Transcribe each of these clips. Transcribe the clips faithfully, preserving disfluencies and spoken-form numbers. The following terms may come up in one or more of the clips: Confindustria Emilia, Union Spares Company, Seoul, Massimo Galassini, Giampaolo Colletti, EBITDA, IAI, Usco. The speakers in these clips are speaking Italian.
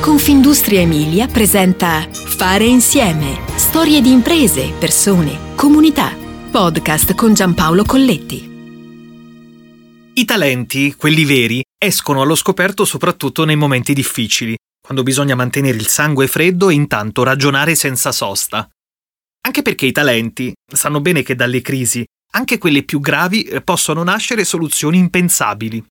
Confindustria Emilia presenta Fare insieme. Storie di imprese, persone, comunità. Podcast con Giampaolo Colletti. I talenti, quelli veri, escono allo scoperto soprattutto nei momenti difficili, quando bisogna mantenere il sangue freddo e intanto ragionare senza sosta. Anche perché i talenti sanno bene che dalle crisi, anche quelle più gravi, possono nascere soluzioni impensabili.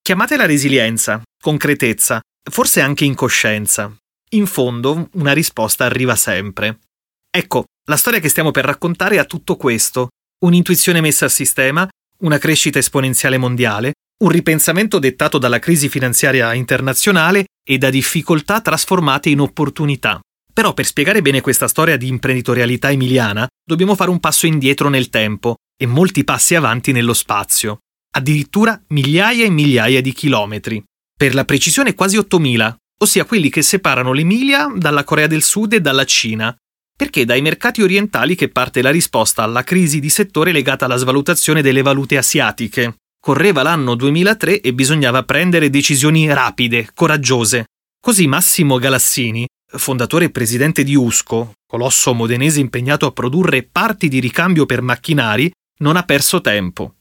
Chiamatela resilienza, concretezza, forse anche incoscienza. In fondo, una risposta arriva sempre. Ecco, la storia che stiamo per raccontare ha tutto questo: un'intuizione messa a sistema, una crescita esponenziale mondiale, un ripensamento dettato dalla crisi finanziaria internazionale e da difficoltà trasformate in opportunità. Però per spiegare bene questa storia di imprenditorialità emiliana, dobbiamo fare un passo indietro nel tempo e molti passi avanti nello spazio. Addirittura migliaia e migliaia di chilometri. Per la precisione quasi ottomila, ossia quelli che separano l'Emilia dalla Corea del Sud e dalla Cina, perché dai mercati orientali che parte la risposta alla crisi di settore legata alla svalutazione delle valute asiatiche. Correva l'anno duemilatré e bisognava prendere decisioni rapide, coraggiose. Così Massimo Galassini, fondatore e presidente di Usco, colosso modenese impegnato a produrre parti di ricambio per macchinari, non ha perso tempo.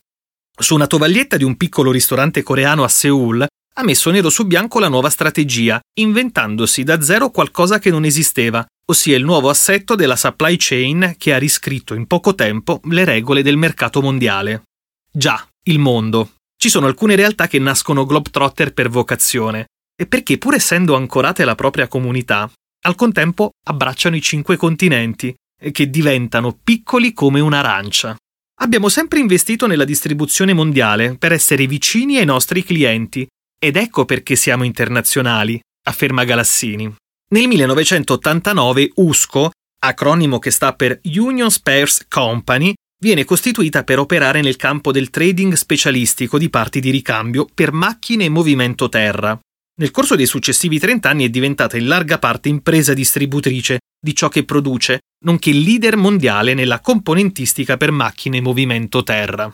Su una tovaglietta di un piccolo ristorante coreano a Seoul, ha messo nero su bianco la nuova strategia, inventandosi da zero qualcosa che non esisteva, ossia il nuovo assetto della supply chain che ha riscritto in poco tempo le regole del mercato mondiale. Già, il mondo. Ci sono alcune realtà che nascono globetrotter per vocazione, e perché pur essendo ancorate alla propria comunità, al contempo abbracciano i cinque continenti, che diventano piccoli come un'arancia. Abbiamo sempre investito nella distribuzione mondiale per essere vicini ai nostri clienti, ed ecco perché siamo internazionali, afferma Galassini. Nel millenovecentottantanove Usco, acronimo che sta per Union Spares Company, viene costituita per operare nel campo del trading specialistico di parti di ricambio per macchine e movimento terra. Nel corso dei successivi trent'anni è diventata in larga parte impresa distributrice di ciò che produce, nonché leader mondiale nella componentistica per macchine e movimento terra.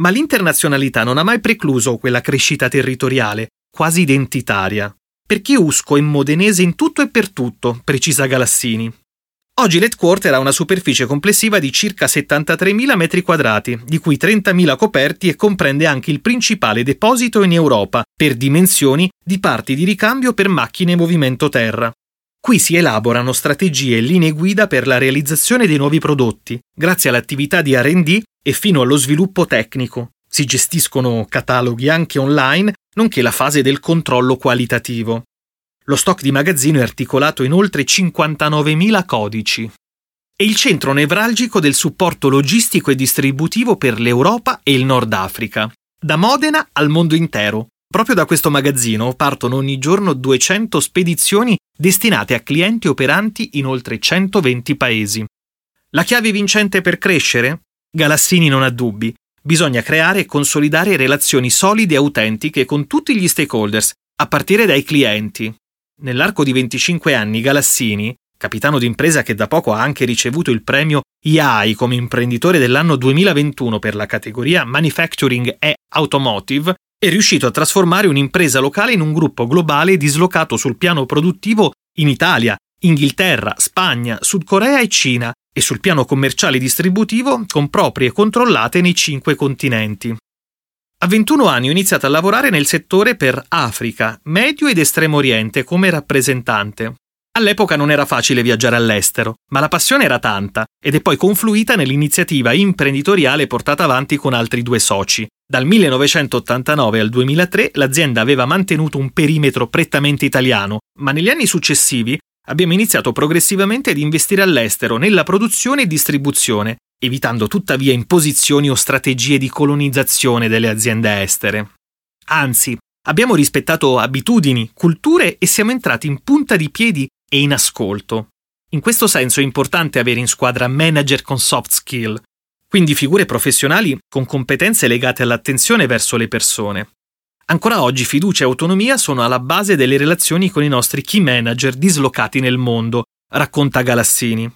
Ma l'internazionalità non ha mai precluso quella crescita territoriale, quasi identitaria, perché Usco è modenese in tutto e per tutto, precisa Galassini. Oggi l'headquarter ha una superficie complessiva di circa settantatremila metri quadrati, di cui trentamila coperti e comprende anche il principale deposito in Europa, per dimensioni, di parti di ricambio per macchine e movimento terra. Qui si elaborano strategie e linee guida per la realizzazione dei nuovi prodotti, grazie all'attività di erre e di e fino allo sviluppo tecnico. Si gestiscono cataloghi anche online, nonché la fase del controllo qualitativo. Lo stock di magazzino è articolato in oltre cinquantanovemila codici. È il centro nevralgico del supporto logistico e distributivo per l'Europa e il Nord Africa, da Modena al mondo intero. Proprio da questo magazzino partono ogni giorno duecento spedizioni destinate a clienti operanti in oltre centoventi paesi. La chiave vincente per crescere? Galassini non ha dubbi. Bisogna creare e consolidare relazioni solide e autentiche con tutti gli stakeholders, a partire dai clienti. Nell'arco di venticinque anni Galassini, capitano d'impresa che da poco ha anche ricevuto il premio i a i come imprenditore dell'anno duemilaventuno per la categoria Manufacturing e Automotive, è riuscito a trasformare un'impresa locale in un gruppo globale dislocato sul piano produttivo in Italia, Inghilterra, Spagna, Sud Corea e Cina e sul piano commerciale e distributivo con proprie controllate nei cinque continenti. A ventuno anni ho iniziato a lavorare nel settore per Africa, Medio ed Estremo Oriente come rappresentante. All'epoca non era facile viaggiare all'estero, ma la passione era tanta ed è poi confluita nell'iniziativa imprenditoriale portata avanti con altri due soci. Dal millenovecentottantanove al duemilatré l'azienda aveva mantenuto un perimetro prettamente italiano, ma negli anni successivi abbiamo iniziato progressivamente ad investire all'estero nella produzione e distribuzione, evitando tuttavia imposizioni o strategie di colonizzazione delle aziende estere. Anzi, abbiamo rispettato abitudini, culture e siamo entrati in punta di piedi e in ascolto. In questo senso è importante avere in squadra manager con soft skill, quindi figure professionali con competenze legate all'attenzione verso le persone. Ancora oggi fiducia e autonomia sono alla base delle relazioni con i nostri key manager dislocati nel mondo, racconta Galassini.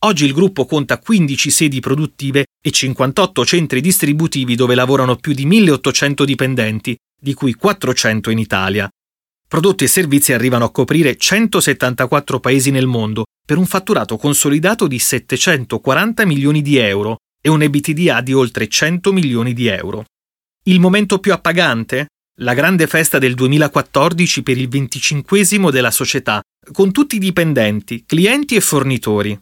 Oggi il gruppo conta quindici sedi produttive e cinquantotto centri distributivi dove lavorano più di milleottocento dipendenti, di cui quattrocento in Italia. Prodotti e servizi arrivano a coprire centosettantaquattro paesi nel mondo, per un fatturato consolidato di settecentoquaranta milioni di euro e un EBITDA di oltre cento milioni di euro. Il momento più appagante? La grande festa del duemilaquattordici per il venticinquesimo della società, con tutti i dipendenti, clienti e fornitori.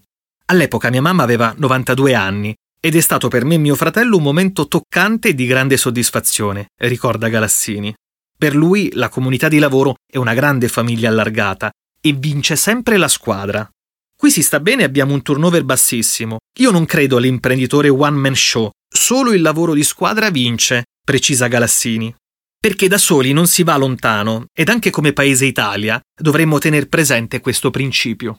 All'epoca mia mamma aveva novantadue anni ed è stato per me e mio fratello un momento toccante e di grande soddisfazione, ricorda Galassini. Per lui la comunità di lavoro è una grande famiglia allargata e vince sempre la squadra. Qui si sta bene e abbiamo un turnover bassissimo. Io non credo all'imprenditore one-man show. Solo il lavoro di squadra vince, precisa Galassini. Perché da soli non si va lontano ed anche come paese Italia dovremmo tener presente questo principio.